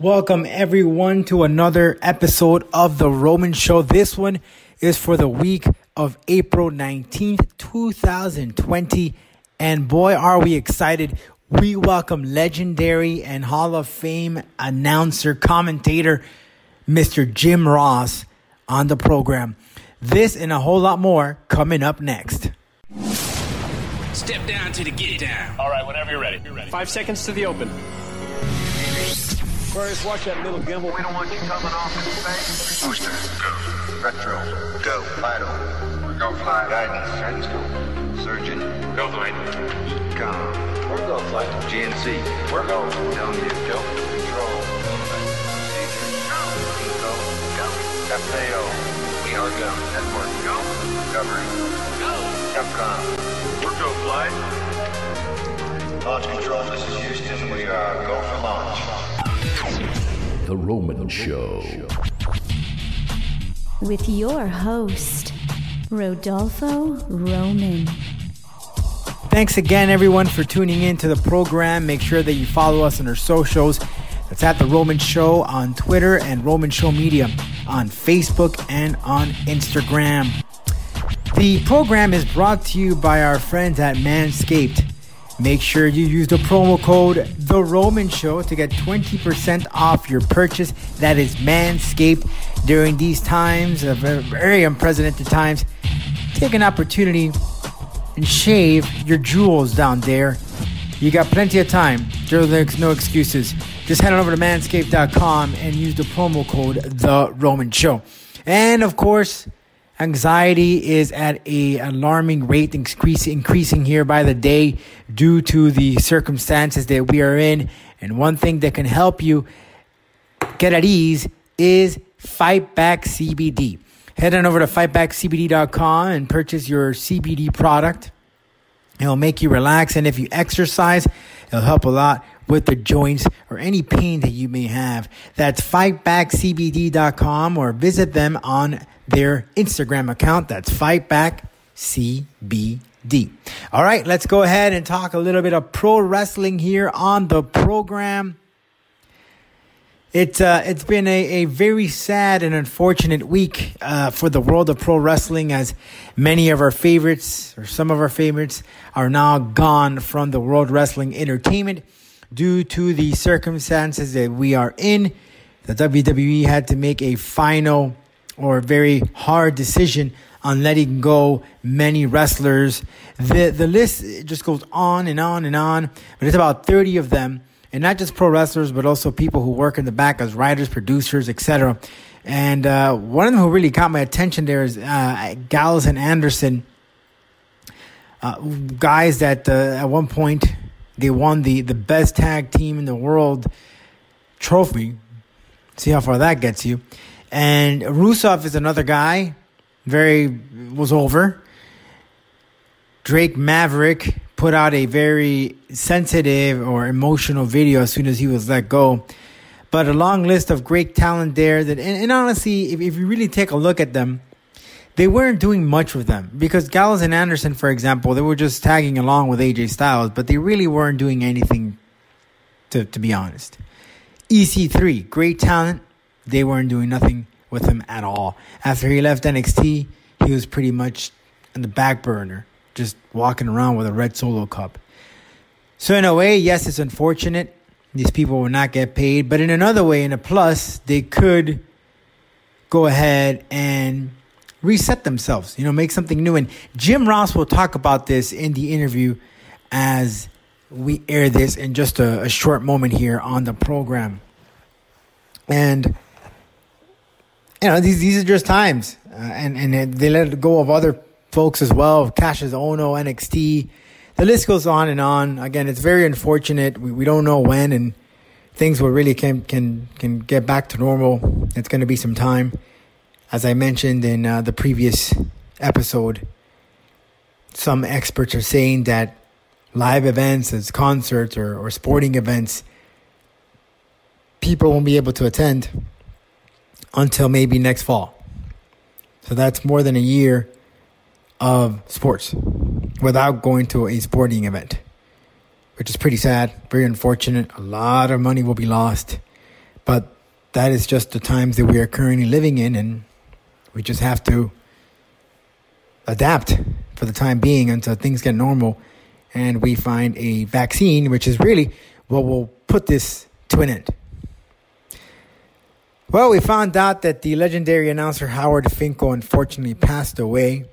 Welcome everyone to another episode of The Roman Show. This one is for the week of April 19th, 2020. And boy, are we excited. We welcome legendary and Hall of Fame announcer, commentator, Mr. Jim Ross on the program. This and a whole lot more coming up next. Step down to the get down. All right, whenever you're ready. 5 seconds to the open. Aquarius, watch that little gimbal. We don't want you coming off in space. Booster, go. Retro, go. Vital, go fly. Guidance, go. Surgeon, go flight. Gone. We're go flight. GNC, we're go. W, go. Control, go. Go. FAO, we are go. Network, go. Recovery, go. Capcom, we're go flight. Launch control, this is Houston. We are go for launch. The Roman Show. With your host, Rodolfo Roman. Thanks again, everyone, for tuning in to the program. Make sure that you follow us on our socials. That's at The Roman Show on Twitter and Roman Show Media on Facebook and on Instagram. The program is brought to you by our friends at Manscaped. Make sure you use the promo code TheRomanShow to get 20% off your purchase. That is Manscaped. During these times, very unprecedented times, take an opportunity and shave your jewels down there. You got plenty of time. There's no excuses. Just head on over to Manscaped.com and use the promo code TheRomanShow. And of course, anxiety is at an alarming rate, increasing here by the day due to the circumstances that we are in. And one thing that can help you get at ease is Fight Back CBD. Head on over to fightbackcbd.com and purchase your CBD product. It'll make you relax, and if you exercise, it'll help a lot with the joints or any pain that you may have. That's fightbackcbd.com, or visit them on their Instagram account. That's fightbackcbd. All right, let's go ahead and talk a little bit of pro wrestling here on the program. It's been a very sad and unfortunate week for the world of pro wrestling, as many of our favorites, or some of our favorites, are now gone from the World Wrestling Entertainment due to the circumstances that we are in. The WWE had to make a final or very hard decision on letting go many wrestlers. The list just goes on and on and on, but it's about 30 of them, and not just pro wrestlers, but also people who work in the back as writers, producers, etc. And one of them who really caught my attention there is Gallows and Anderson, guys that at one point they won the best tag team in the world trophy. See how far that gets you. And Rusev is another guy. Was over. Drake Maverick put out a very sensitive or emotional video as soon as he was let go. But a long list of great talent there. And honestly, if you really take a look at them, they weren't doing much with them. Because Gallows and Anderson, for example, they were just tagging along with AJ Styles. But they really weren't doing anything, to be honest. EC3, great talent. They weren't doing nothing with him at all. After he left NXT, he was pretty much in the back burner, just walking around with a red solo cup. So in a way, yes, it's unfortunate. These people will not get paid. But in another way, in a plus, they could go ahead and reset themselves, make something new. And Jim Ross will talk about this in the interview as we air this in just a short moment here on the program. And these are just times, and they let go of other folks as well. Kassius Ohno, NXT, the list goes on and on. Again, it's very unfortunate. We don't know when, and things will really can get back to normal. It's going to be some time, as I mentioned in the previous episode. Some experts are saying that live events, as concerts or sporting events, people won't be able to attend until maybe next fall. So that's more than a year of sports without going to a sporting event, which is pretty sad, very unfortunate. A lot of money will be lost. But that is just the times that we are currently living in, and we just have to adapt for the time being until things get normal and we find a vaccine, which is really what will put this to an end. Well, we found out that the legendary announcer Howard Finkel unfortunately passed away.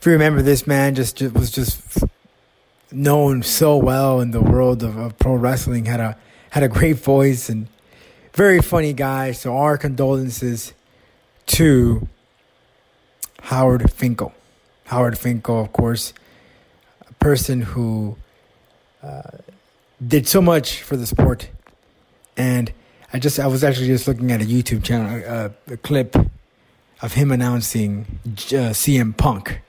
If you remember, this man was known so well in the world of pro wrestling, had a great voice and very funny guy. So our condolences to Howard Finkel. Howard Finkel, of course, a person who did so much for the sport. And I was actually just looking at a YouTube channel, a clip of him announcing CM Punk.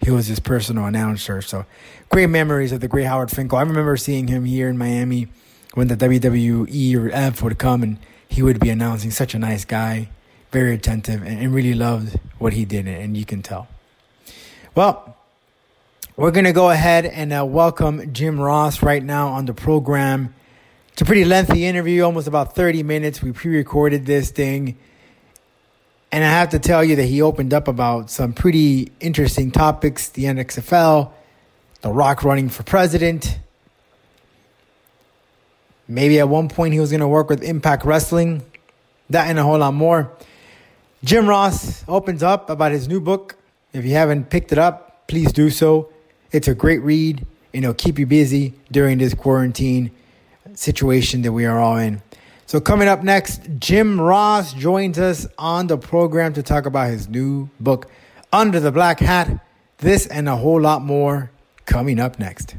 He was his personal announcer. So great memories of the great Howard Finkel. I remember seeing him here in Miami when the WWE or F would come, and he would be announcing. Such a nice guy, very attentive, and really loved what he did, and you can tell. Well, we're going to go ahead and welcome Jim Ross right now on the program. It's a pretty lengthy interview, almost about 30 minutes. We pre-recorded this thing. And I have to tell you that he opened up about some pretty interesting topics. The XFL, The Rock running for president. Maybe at one point he was going to work with Impact Wrestling. That and a whole lot more. Jim Ross opens up about his new book. If you haven't picked it up, please do so. It's a great read. It'll keep you busy during this quarantine situation that we are all in. So coming up next, Jim Ross joins us on the program to talk about his new book, Under the Black Hat. This and a whole lot more coming up next.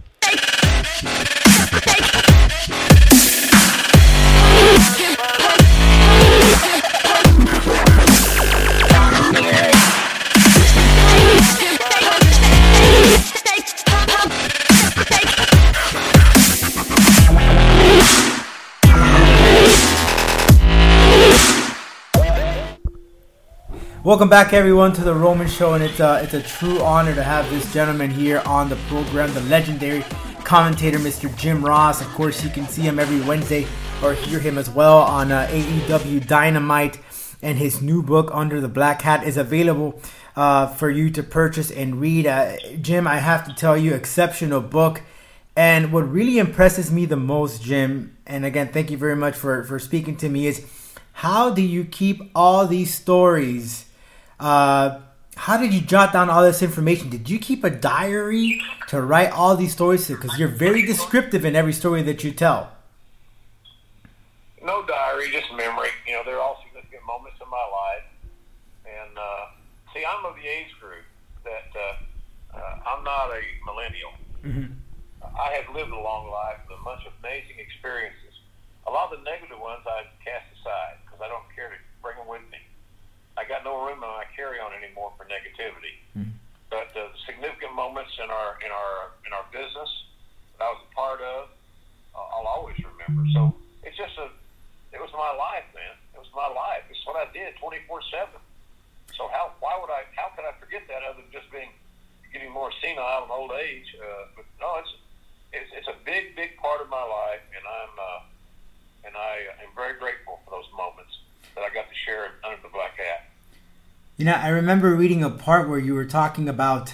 Welcome back, everyone, to The Roman Show, and it's a true honor to have this gentleman here on the program, the legendary commentator, Mr. Jim Ross. Of course, you can see him every Wednesday or hear him as well on AEW Dynamite, and his new book, Under the Black Hat, is available for you to purchase and read. Jim, I have to tell you, exceptional book, and what really impresses me the most, Jim, and again, thank you very much for speaking to me, is how do you keep all these stories? How did you jot down all this information? Did you keep a diary to write all these stories? Because you're very descriptive in every story that you tell. No diary, just memory. You know, they're all significant moments in my life. And, see, I'm of the age group that I'm not a millennial. Mm-hmm. I have lived a long life with a bunch of amazing experiences. A lot of the negative ones I've cast aside because I don't care to bring them with me. I got no room in my carry-on anymore for negativity. Mm-hmm. But the significant moments in our business that I was a part of, I'll always remember. So it's just it was my life, man. It was my life. It's what I did 24/7. So how could I forget that other than just getting more senile in old age? But no, it's a big, big part of my life, and I am very grateful for those moments that I got to share Under the Black Hat. You know, I remember reading a part where you were talking about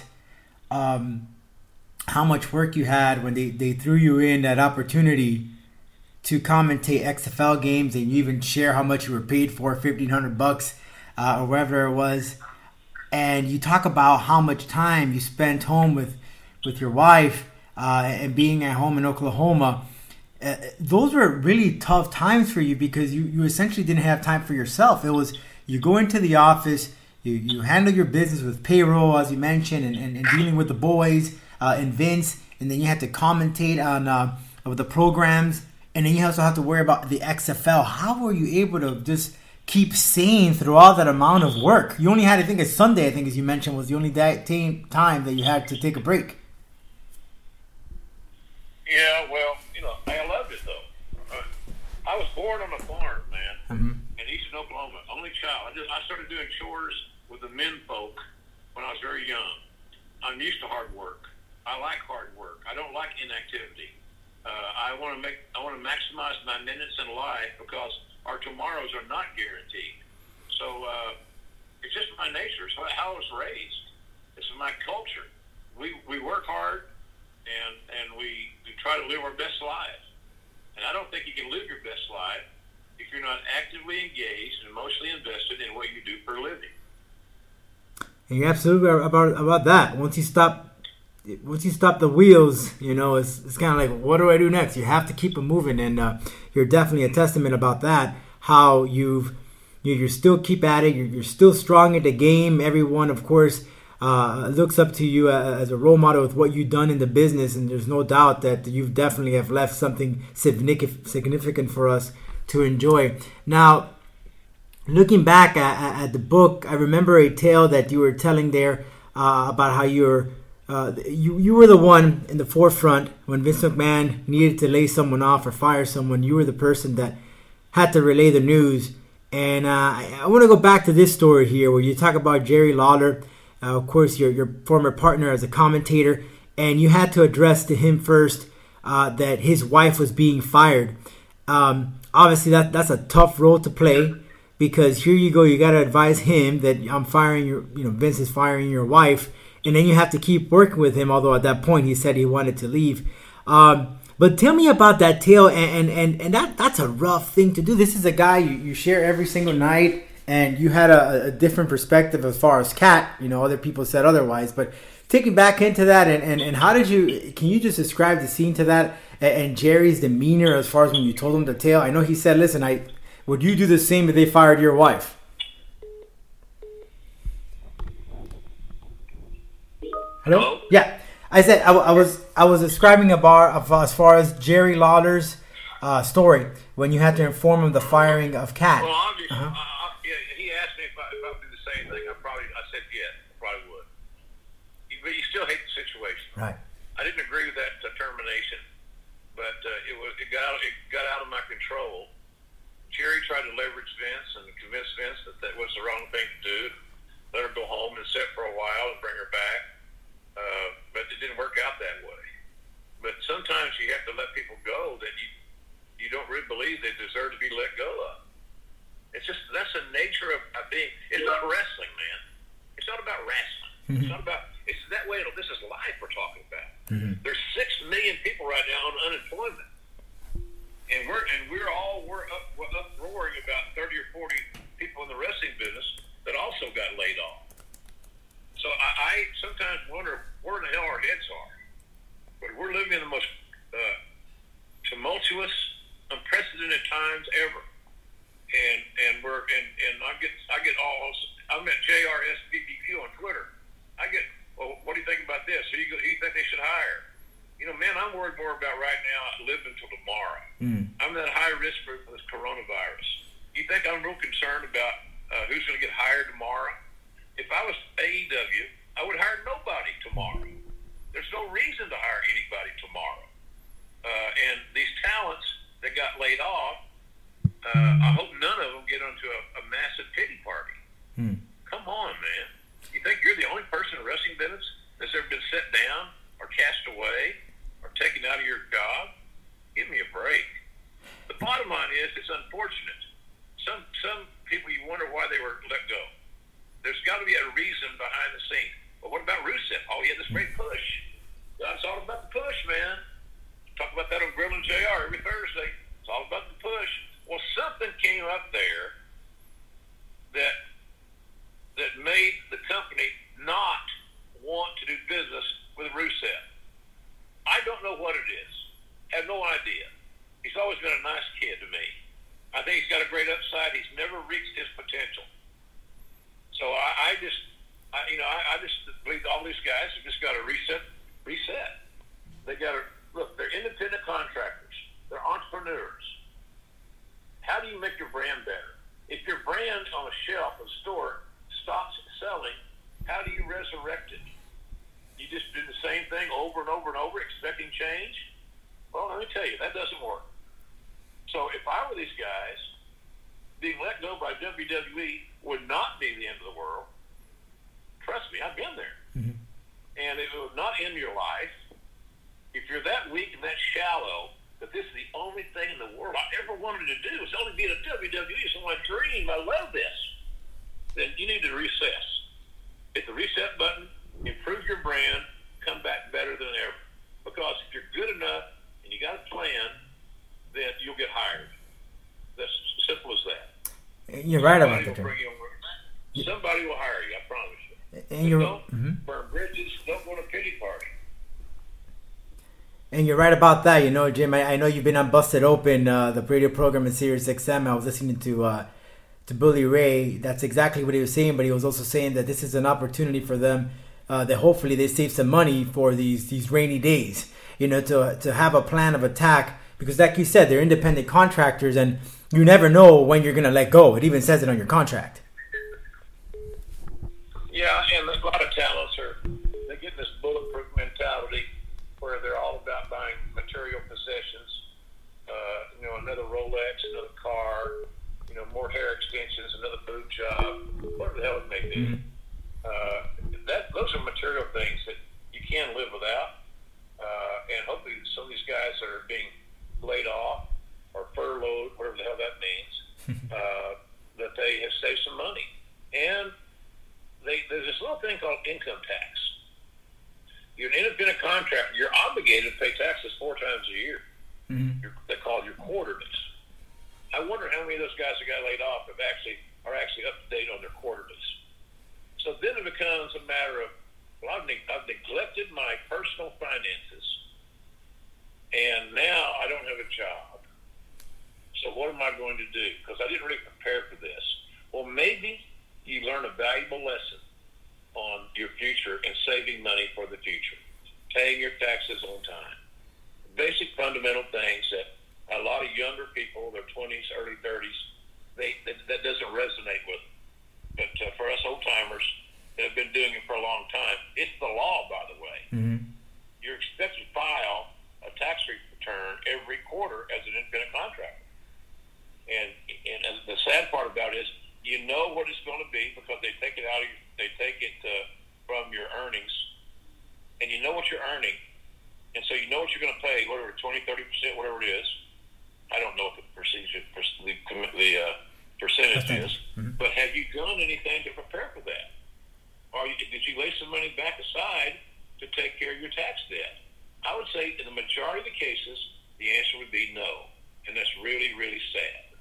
how much work you had when they threw you in that opportunity to commentate XFL games, and you even share how much you were paid for, $1,500 or whatever it was. And you talk about how much time you spent home with your wife and being at home in Oklahoma. Those were really tough times for you because you essentially didn't have time for yourself. It was you go into the office, you handle your business with payroll, as you mentioned, and dealing with the boys and Vince, and then you have to commentate on the programs, and then you also have to worry about the XFL. How were you able to just keep sane through all that amount of work? You only had, I think, a Sunday, I think, as you mentioned, was the only time that you had to take a break. Yeah, well, I loved it, though. I was born on a farm, man, mm-hmm. in eastern Oklahoma, only child. I started doing chores with the men folk when I was very young. I'm used to hard work. I like hard work. I don't like inactivity. I want to maximize my minutes in life because our tomorrows are not guaranteed. So it's just my nature. It's how I was raised. This is my culture. We work hard, and we try to live our best lives. And I don't think you can live your best life if you're not actively engaged and emotionally invested in what you do for a living. And you're absolutely right about that. Once you stop the wheels, you know, it's kind of like, what do I do next? You have to keep it moving, and you're definitely a testament about that. How you still keep at it. You're still strong at the game. Everyone, of course, looks up to you as a role model with what you've done in the business, and there's no doubt that you definitely have left something significant for us to enjoy. Now, looking back at the book, I remember a tale that you were telling there about how you were the one in the forefront when Vince McMahon needed to lay someone off or fire someone. You were the person that had to relay the news. And I want to go back to this story here where you talk about Jerry Lawler, of course, your former partner as a commentator, and you had to address to him first that his wife was being fired. Obviously, that's a tough role to play because here you go, you got to advise him that I'm firing your, you know, Vince is firing your wife, and then you have to keep working with him. Although at that point he said he wanted to leave. But tell me about that tale, and that's a rough thing to do. This is a guy you share every single night. And you had a different perspective as far as Kat, you know, other people said otherwise. But taking back into that, and how did you, can you just describe the scene to that and Jerry's demeanor as far as when you told him the tale? I know he said, listen, would you do the same if they fired your wife? Hello? Yeah. I said I was describing a bar of, as far as Jerry Lawler's story when you had to inform him of the firing of Kat. Well, obviously, but you still hate the situation. Right. I didn't agree with that termination, but it got out of my control. Jerry tried to leverage Vince and convince Vince that was the wrong thing to do. Let her go home and sit for a while and bring her back. But it didn't work out that way. But sometimes you have to let people go that you don't really believe they deserve to be let go of. It's just, that's the nature of being. It's not wrestling, man. It's not about wrestling. Mm-hmm. It's not about. It's that way. This is life we're talking about. Mm-hmm. There's 6 million people right now on unemployment, and we're uproaring about 30 or 40 people in the wrestling business that also got laid off. So I sometimes wonder where in the hell our heads are. But we're living in the most tumultuous, unprecedented times ever, and I get all. I'm at JRSBBQ on Twitter. I get, well, what do you think about this? Who do you think they should hire? You know, man, I'm worried more about right now living until tomorrow. Mm. I'm at high risk for this coronavirus. You think I'm real concerned about who's going to get hired tomorrow? If I was AEW, I would hire nobody tomorrow. There's no reason to hire anybody tomorrow. And these talents that got laid off, I hope none of them get onto a massive pity party. Mm. Come on, man. You think you're the only person in wrestling business that's ever been set down or cast away or taken out of your job? Give me a break. The bottom line is it's unfortunate. Some people, you wonder why they were let go. There's got to be a reason behind the scenes. But what about Rusev? Oh, he had this great push. It's all about the push, man. Talk about that on Grill and JR every Thursday. It's all about the push. Well, something came up there that made the company not want to do business with Rusev. I don't know what it is. I have no idea. He's always been a nice kid to me. I think he's got a great upside. He's never reached his potential. So I just believe all these guys have just got to reset. They got to look. They're independent contractors. They're entrepreneurs. How do you make your brand better? If your brand on a shelf of a store stops selling, how do you resurrect it? You just do the same thing over and over and over, expecting change? Well, let me tell you, that doesn't work. So if I were these guys, being let go by WWE would not be the end of the world. Trust me, I've been there. Mm-hmm. And it would not end your life. If you're that weak and that shallow But this is the only thing in the world I ever wanted to do. It's only being a WWE. It's my dream. I love this. Then you need to recess. Hit the reset button, improve your brand, come back better than ever. Because if you're good enough and you got a plan, then you'll get hired. That's as simple as that. You're right about that. Somebody will hire you, I promise you. And you're, don't burn bridges, don't want a pity party. And you're right about that, you know, Jim. I know you've been on Busted Open, the radio program in Sirius XM. I was listening to Bully Ray. That's exactly what he was saying, but he was also saying that this is an opportunity for them, that hopefully they save some money for these rainy days, you know, to have a plan of attack. Because like you said, they're independent contractors, and you never know when you're going to let go. It even says it on your contract. Yeah, and a lot of talents they get this bulletproof mentality where they're all about buying material possessions, you know, another Rolex, another car, you know, more hair extensions, another boob job, whatever the hell it may be. Those are material things that you can live without, and hopefully some of these guys that are being laid off or furloughed, whatever the hell that means, that they have saved some money. And there's this little thing called income tax. You're an independent contractor. You're obligated to pay taxes 4 times a year. Mm-hmm. They call your quarterlies. I wonder how many of those guys that got laid off are actually up to date on their quarterlies. So then it becomes a matter of, well, I've neglected my personal finances, and now I don't have a job. So what am I going to do? Because I didn't really prepare for this. Well, maybe you learn a valuable lesson on your future and saving money for the future, paying your taxes on time. Basic fundamental things that a lot of younger people, their 20s, early 30s, that doesn't resonate with them. But for us old-timers that have been doing it for a long time, it's the law, by the way. Mm-hmm. You're expected to file a tax return every quarter as an independent contractor. And the sad part about it is, you know what it's going to be because they take it from your earnings, and you know what you're earning, and so you know what you're going to pay, whatever 20-30%, whatever it is. I don't know what the percentage is, but have you done anything to prepare for that? Or did you lay some money back aside to take care of your tax debt? I would say in the majority of the cases, the answer would be no, and that's really, really sad.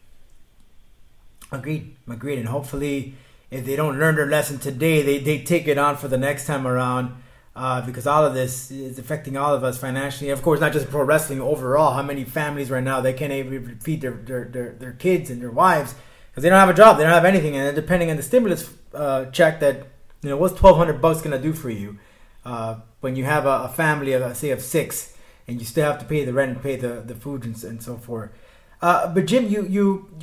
Agreed. And hopefully, if they don't learn their lesson today, they take it on for the next time around, because all of this is affecting all of us financially. Of course, not just pro wrestling overall. How many families right now, they can't even feed their kids and their wives because they don't have a job, they don't have anything, and depending on the stimulus check that, you know, what's $1,200 gonna do for you when you have a family of, say, of 6, and you still have to pay the rent and pay the food and so forth. But Jim,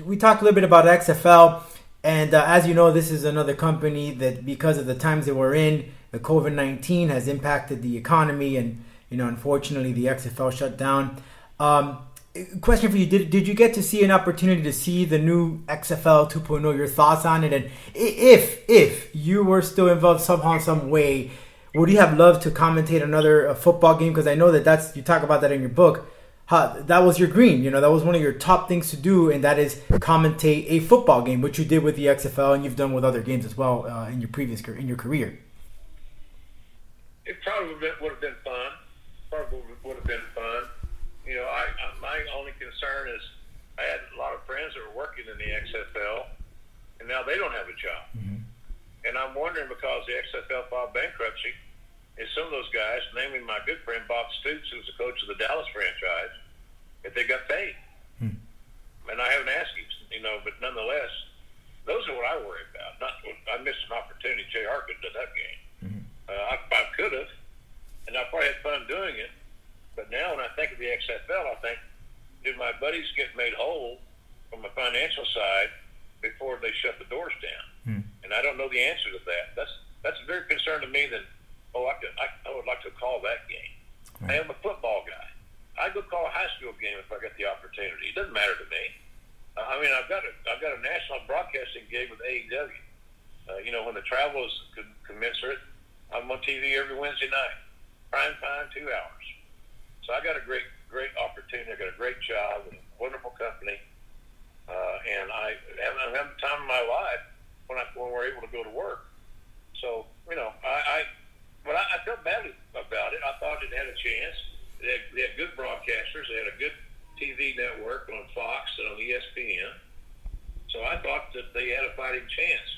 we talked a little bit about XFL, and as you know, this is another company that, because of the times that we're in, the COVID-19 has impacted the economy, and, you know, unfortunately, the XFL shut down. Question for you: Did you get to see an opportunity to see the new XFL 2.0? Your thoughts on it, and if you were still involved somehow, some way, would you have loved to commentate another football game? Because I know that's you talk about that in your book. That was your dream, you know, that was one of your top things to do, and that is commentate a football game, which you did with the XFL, and you've done with other games as well in your previous in your career. It probably would have been fun. You know, my only concern is I had a lot of friends that were working in the XFL, and now they don't have a job. Mm-hmm. And I'm wondering, because the XFL filed bankruptcy, and some of those guys, namely my good friend Bob Stoops, who's the coach of the Dallas franchise, if they got paid. Hmm. And I haven't asked him, you know, but nonetheless, those are what I worry about. I missed an opportunity. JR could have done that game. Mm-hmm. I could have, and I probably had fun doing it. But now when I think of the XFL, I think, did my buddies get made whole from a financial side before they shut the doors down? Hmm. And I don't know the answer to that. That's a very concern to me that, I would like to call that game. Right. I am a football guy. I'd go call a high school game if I got the opportunity. It doesn't matter to me. I mean, I've got a national broadcasting gig with AEW. You know, when the travel is commensurate, I'm on TV every Wednesday night, prime time, 2 hours. So I got a great great opportunity. I've got a great job and a wonderful company. And I haven't had the time in my life when we're able to go to work. So, you know, I felt badly about it. I thought it had a chance. They had good broadcasters. They had a good TV network on Fox and on ESPN. So I thought that they had a fighting chance.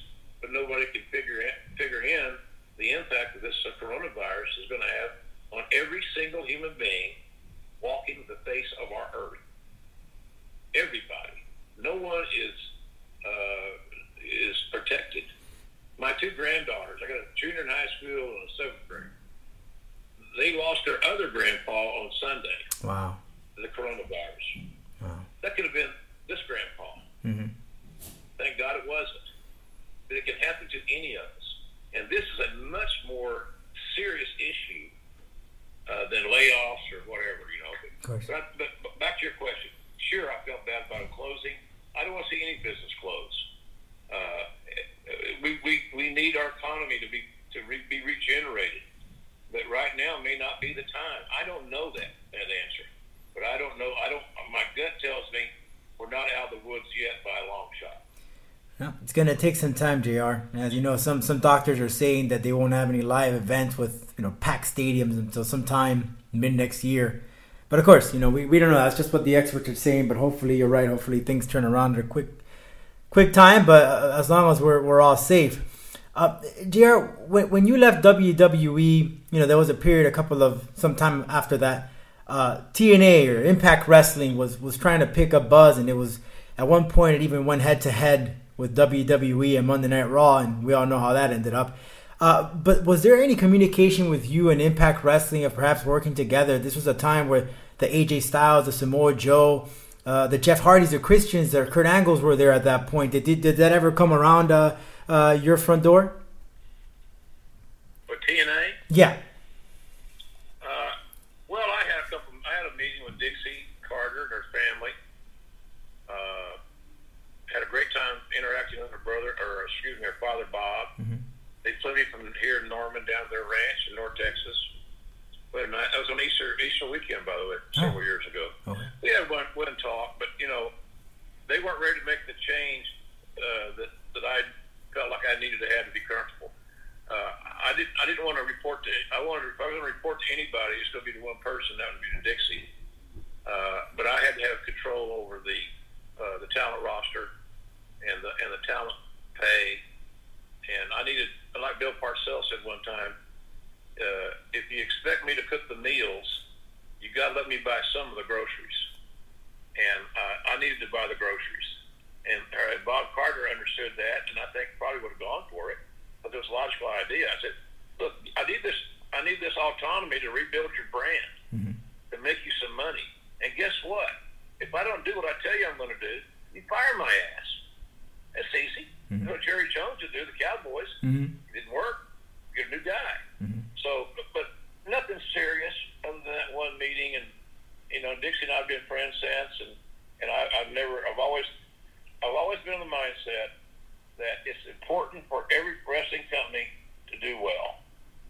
But nobody could figure in the impact that this coronavirus is going to have on every single human being walking the face of our earth. Everybody. No one is protected. My two granddaughters, I got a junior in high school and a seventh grade. They lost their other grandpa on Sunday. Wow. To the coronavirus. Wow. That could have been this grandpa. Mm-hmm. Thank God it wasn't. But it can happen to any of us. And this is a much more serious issue than layoffs or whatever, you know. Of course. But back to your question. Sure, I felt bad about it closing. I don't want to see any business close. We need our economy to be regenerated, but right now may not be the time. I don't know that answer, but I don't know. My gut tells me we're not out of the woods yet by a long shot. No, it's going to take some time, JR. As you know, some doctors are saying that they won't have any live events with, you know, packed stadiums until sometime mid next year. But of course, you know, we don't know. That's just what the experts are saying. But hopefully, you're right. Hopefully, things turn around in a quick time. But as long as we're all safe, JR, when you left WWE, you know, there was a period, sometime after that, TNA or Impact Wrestling was trying to pick up buzz, and it was at one point it even went head to head with WWE and Monday Night Raw, and we all know how that ended up. But was there any communication with you and Impact Wrestling of perhaps working together? This was a time where the AJ Styles, the Samoa Joe, the Jeff Hardys, the Christians, the Kurt Angles were there at that point. Did that ever come around your front door? With TNA? Yeah. Well, I had a meeting with Dixie Carter and her family. Had a great time interacting with her father, Bob. Mm-hmm. They flew me from here in Norman down to their ranch in North Texas. But I was on Easter weekend, by the way, several years ago. Okay. We had one talk, but you know, they weren't ready to make the change that I felt like I needed to have to be comfortable. I didn't want to report to. If I was going to report to anybody, it's going to be to one person. That would be to Dixie. But I had to have control over the talent roster and the talent pay. And I needed, like Bill Parcells said one time, if you expect me to cook the meals, you got to let me buy some of the groceries. And I needed to buy the groceries. And Bob Carter understood that, and I think probably would have gone for it. But there was a logical idea. I said, look, I need this autonomy to rebuild your brand, mm-hmm. to make you some money. And guess what? If I don't do what I tell you I'm going to do, you fire my ass. That's easy. Mm-hmm. You know, Jerry Jones would do the Cowboys. Mm-hmm. It didn't work. You get a new guy. Mm-hmm. So, but nothing serious other than that one meeting. And you know, Dixie and I've been friends since. And I've always been in the mindset that it's important for every wrestling company to do well,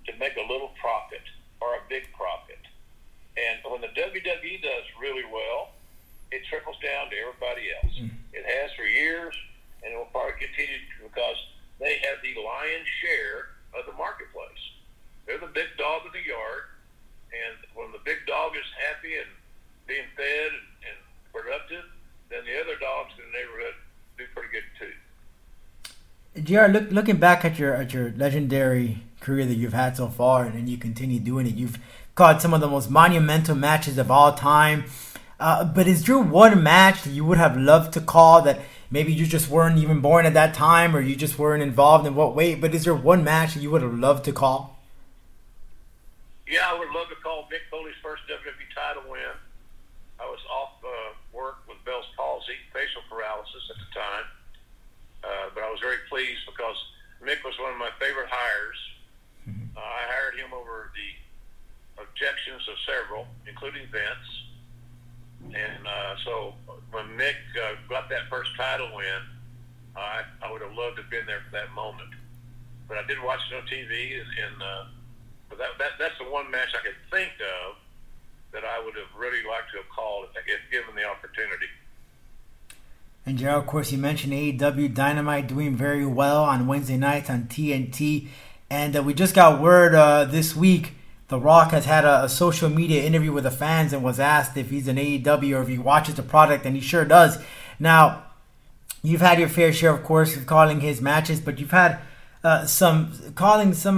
to make a little profit or a big profit. And when the WWE does really well, it trickles down to everybody else. Mm-hmm. It has for years. And it will probably continue because they have the lion's share of the marketplace. They're the big dog of the yard, and when the big dog is happy and being fed and productive, then the other dogs in the neighborhood do pretty good too. JR, looking back at your legendary career that you've had so far, and you continue doing it, you've caught some of the most monumental matches of all time. But is there one match that you would have loved to call that maybe you just weren't even born at that time or you just weren't involved in what way? But is there one match that you would have loved to call? Yeah, I would have loved to call Mick Foley's first WWE title win. I was off work with Bell's palsy, facial paralysis at the time. But I was very pleased because Mick was one of my favorite hires. Mm-hmm. I hired him over the objections of several, including Vince. And so when Mick got that first title win, I would have loved to have been there for that moment. But I did watch it on TV, and but that's the one match I could think of that I would have really liked to have called if given the opportunity. And Gerald, of course, you mentioned AEW Dynamite doing very well on Wednesday nights on TNT. And we just got word this week, The Rock has had a social media interview with the fans and was asked if he's an AEW or if he watches the product, and he sure does. Now, you've had your fair share, of course, of calling his matches, but you've had some of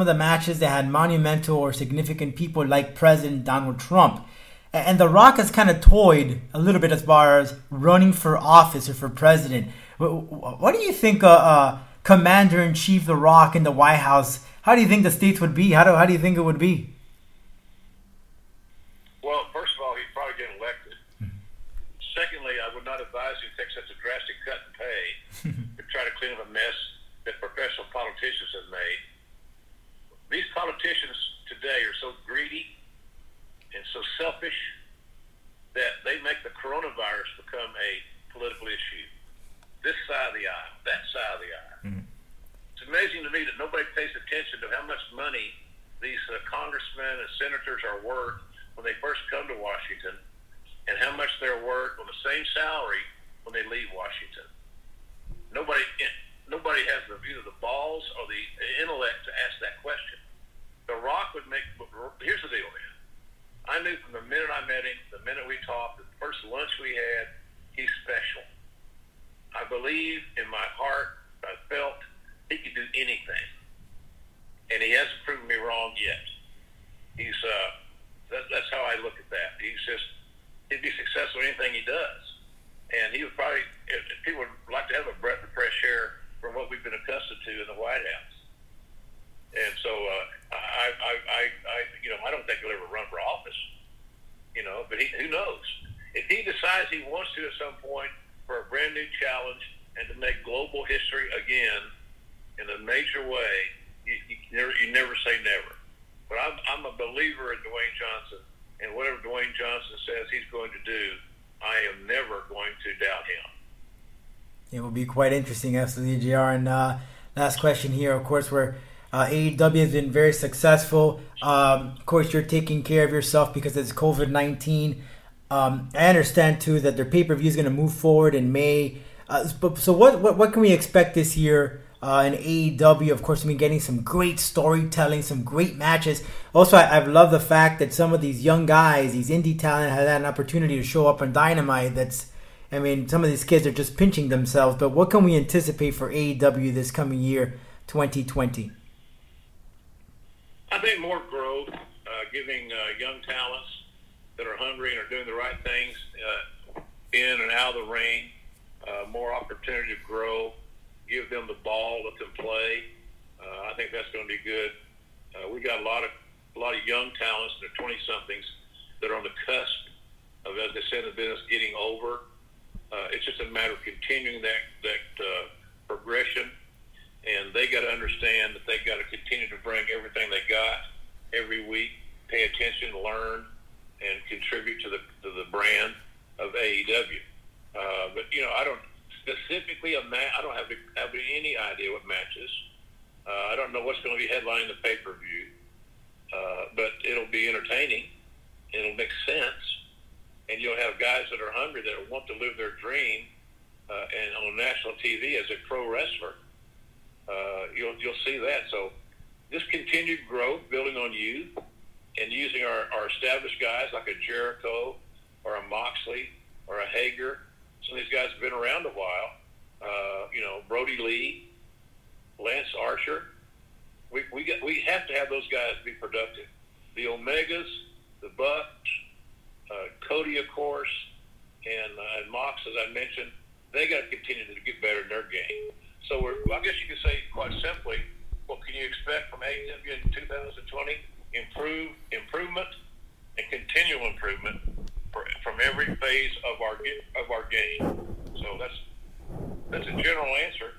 the matches that had monumental or significant people like President Donald Trump. And The Rock has kind of toyed a little bit as far as running for office or for president. What do you think Commander-in-Chief The Rock in the White House, how do you think the states would be? How do you think it would be? Well, first of all, he'd probably get elected. Mm-hmm. Secondly, I would not advise him to take such a drastic cut in pay to try to clean up a mess that professional politicians have made. These politicians today are so greedy and so selfish that they make the coronavirus become a political issue. This side of the aisle, that side of the aisle. Mm-hmm. It's amazing to me that nobody pays attention to how much money these congressmen and senators are worth when they first come to Washington and how much they're worth on the same salary when they leave Washington. Nobody has either the balls or the intellect to ask that question. The Rock would make, here's the deal, man. I knew from the minute I met him, the minute we talked, the first lunch we had, he's special. I believe in my heart, I felt he could do anything. And he hasn't proven me wrong yet. He's, that's how I look at that. He's just, he'd be successful in anything he does. And he would probably, if people would like to have a breath of fresh air from what we've been accustomed to in the White House. And so, I don't think he'll ever run for office, but who knows? If he decides he wants to at some point for a brand new challenge and to make global history again in a major way, you never say never. But I'm a believer in Dwayne Johnson, and whatever Dwayne Johnson says he's going to do, I am never going to doubt him. It will be quite interesting, absolutely, JR. And last question here, of course, where AEW has been very successful. Of course, you're taking care of yourself because it's COVID-19. I understand, too, that their pay-per-view is going to move forward in May. So what can we expect this year in AEW? Of course, we've been getting some great storytelling, some great matches. Also, I've loved the fact that some of these young guys, these indie talent, have had an opportunity to show up on Dynamite. Some of these kids are just pinching themselves. But what can we anticipate for AEW this coming year, 2020? I think more growth, giving young talents that are hungry and are doing the right things in and out of the ring, more opportunity to grow, give them the ball, let them play. I think that's going to be good. We got a lot of young talents that are 20-somethings that are on the cusp of, as they said in the business, getting over. It's just a matter of continuing that progression, and they got to understand that they got to continue to bring everything they got every week, pay attention, learn, and contribute to the brand of AEW. I don't specifically I don't have any idea what matches. I don't know what's going to be headlining the pay-per-view, but it'll be entertaining. It'll make sense, and you'll have guys that are hungry that want to live their dream, and on national TV as a pro wrestler, you'll see that. So this continued growth, building on youth, and using our established guys like a Jericho or a Moxley or a Hager. Some of these guys have been around a while. Brody Lee, Lance Archer. We have to have those guys be productive. The Omegas, the Bucks, Cody, of course, and Mox, as I mentioned. They got to continue to get better in their game. So I guess you could say quite simply, what can you expect from AEW in 2020? Improvement and continual improvement from every phase of our game. So that's a general answer,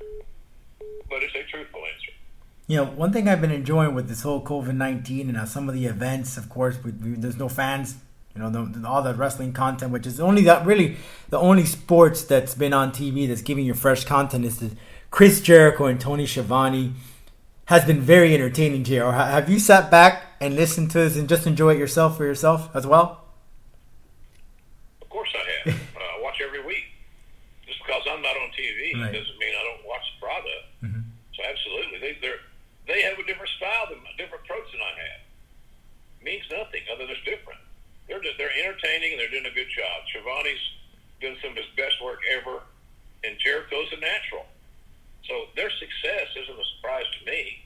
but it's a truthful answer. One thing I've been enjoying with this whole COVID-19 and some of the events, of course, there's no fans. All the wrestling content, which is really the only sports that's been on TV that's giving you fresh content, is Chris Jericho and Tony Schiavone. Has been very entertaining, JR. Have you sat back and listened to this and just enjoy it yourself as well? mean. Right. It doesn't mean I don't watch the product. Mm-hmm. So absolutely, they have a different style, a different approach than I have. It means nothing other than it's different. They're entertaining and they're doing a good job. Schiavone's done some of his best work ever, and Jericho's a natural. So their success isn't a surprise to me.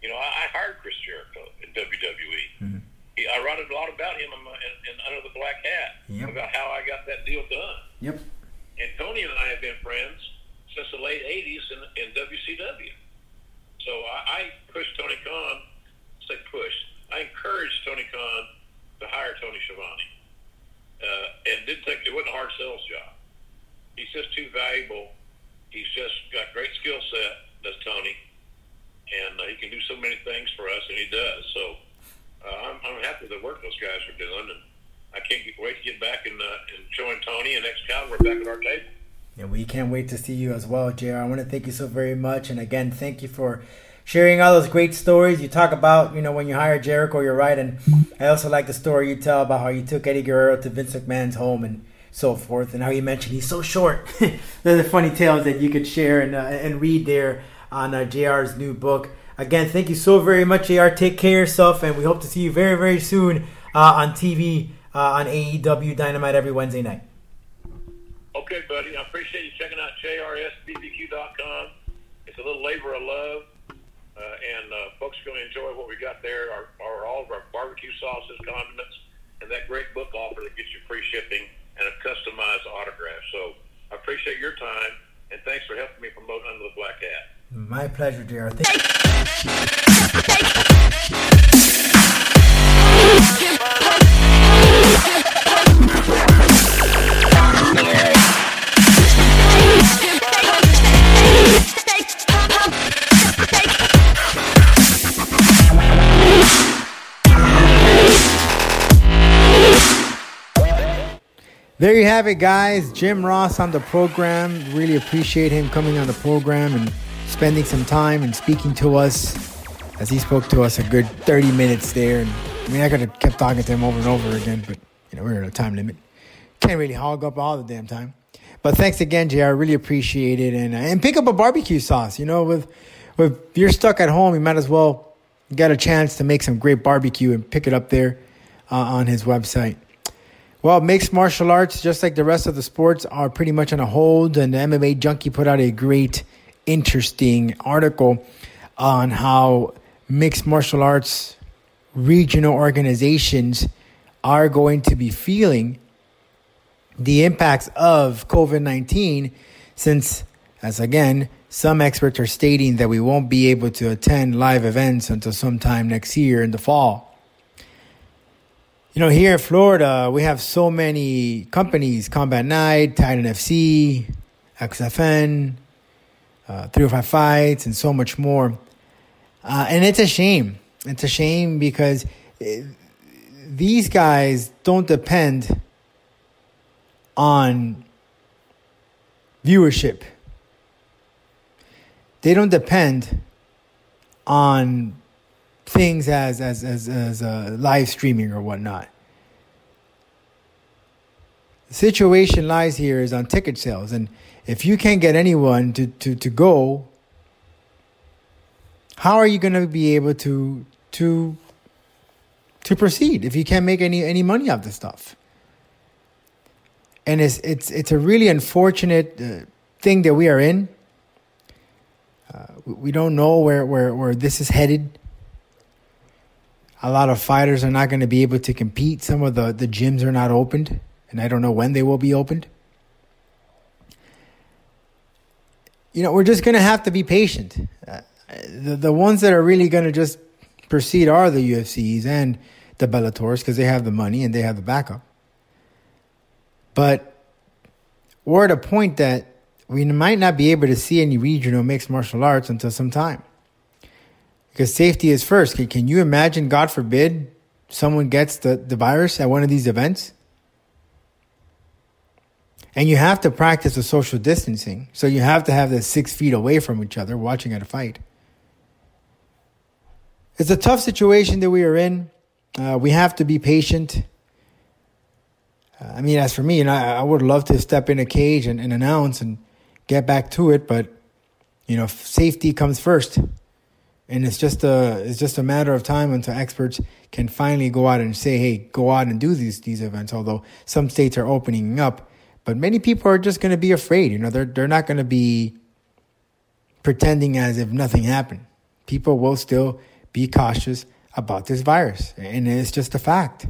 You know, I hired Chris Jericho in WWE. Mm-hmm. I wrote a lot about him in Under the Black Hat, yep, about how I got that deal done. Yep. And Tony and I have been friends since the late 80s in WCW. So I pushed Tony Khan, I encouraged Tony Khan to hire Tony Schiavone. And it wasn't a hard sales job. He's just too valuable. He's just got great skill set, that's Tony. And he can do so many things for us, and he does. So I'm happy with the work those guys are doing, and I can't wait to get back and join Tony and Excalibur back at our table. Yeah, we can't wait to see you as well, JR. I want to thank you so very much, and again, thank you for sharing all those great stories. You talk about, you know, when you hire Jericho, you're right, and I also like the story you tell about how you took Eddie Guerrero to Vince McMahon's home and so forth, and how you mentioned he's so short. They're the funny tales that you could share and read there on JR's new book. Again, thank you so very much, JR. Take care of yourself, and we hope to see you very, very soon on TV on AEW Dynamite every Wednesday night. Okay, buddy. I appreciate you checking out JRSBBQ.com. It's a little labor of love, and folks are going to enjoy what we got there, our all of our barbecue sauces, condiments, and that great book offer that gets you free shipping and a customized autograph. So I appreciate your time, and thanks for helping me promote Under the Black Hat. My pleasure, dear. There you have it, guys. Jim Ross on the program. Really appreciate him coming on the program and spending some time and speaking to us, as he spoke to us a good 30 minutes there. And I mean, I could have kept talking to him over and over again, but you know, we're at a time limit. Can't really hog up all the damn time. But thanks again, JR. Really appreciate it. And pick up a barbecue sauce. You know, with you're stuck at home, you might as well get a chance to make some great barbecue and pick it up there on his website. Well, mixed martial arts, just like the rest of the sports, are pretty much on a hold. And the MMA Junkie put out a great, interesting article on how mixed martial arts regional organizations are going to be feeling the impacts of COVID-19, since, as again, some experts are stating that we won't be able to attend live events until sometime next year in the fall. You know, here in Florida, we have so many companies: Combat Night, Titan FC, XFN, 305 Fights, and so much more. And it's a shame. It's a shame because these guys don't depend on viewership. They don't depend on things as live streaming or whatnot. The situation lies here is on ticket sales, and if you can't get anyone to go, how are you going to be able to proceed if you can't make any money off this stuff? And it's a really unfortunate thing that we are in. We don't know where this is headed. A lot of fighters are not going to be able to compete. Some of the gyms are not opened, and I don't know when they will be opened. You know, we're just going to have to be patient. The ones that are really going to just proceed are the UFCs and the Bellators, because they have the money and they have the backup. But we're at a point that we might not be able to see any regional mixed martial arts until some time, because safety is first. Can you imagine, God forbid, someone gets the virus at one of these events? And you have to practice the social distancing. So you have to have the 6 feet away from each other watching at a fight. It's a tough situation that we are in. We have to be patient. I mean, as for me, I would love to step in a cage and announce and get back to it. But, you know, safety comes first. And it's just a matter of time until experts can finally go out and say, hey, go out and do these events, although some states are opening up. But many people are just going to be afraid. You know, they're not going to be pretending as if nothing happened. People will still be cautious about this virus, and it's just a fact.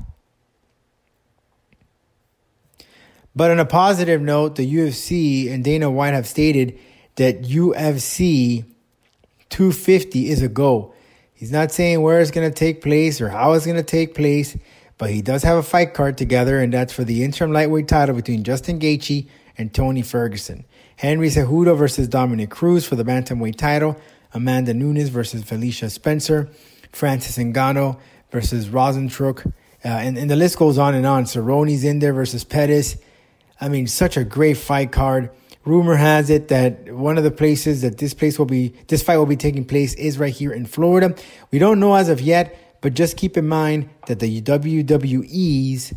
But on a positive note, the UFC and Dana White have stated that UFC 250 is a go. He's not saying where it's going to take place or how it's going to take place, but he does have a fight card together, and that's for the interim lightweight title between Justin Gaethje and Tony Ferguson. Henry Cejudo versus Dominic Cruz for the bantamweight title. Amanda Nunes versus Felicia Spencer. Francis Ngannou versus Rozenstruik. And the list goes on and on. Cerrone's in there versus Pettis. I mean, such a great fight card. Rumor has it that one of the places that this fight will be taking place is right here in Florida. We don't know as of yet, but just keep in mind that the WWE's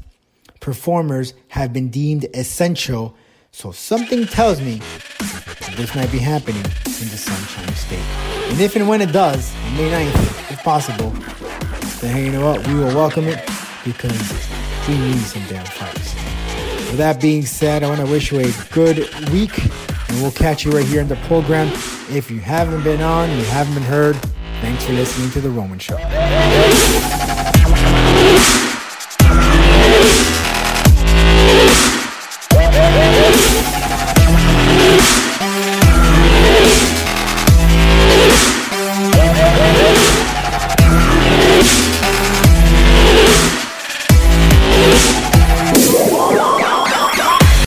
performers have been deemed essential. So something tells me that this might be happening in the Sunshine State. And if and when it does, on May 9th, if possible, then hey, you know what? We will welcome it because we need some damn fights. With that being said, I want to wish you a good week, and we'll catch you right here in the program. If you haven't been on, you haven't been heard, thanks for listening to The Roman Show.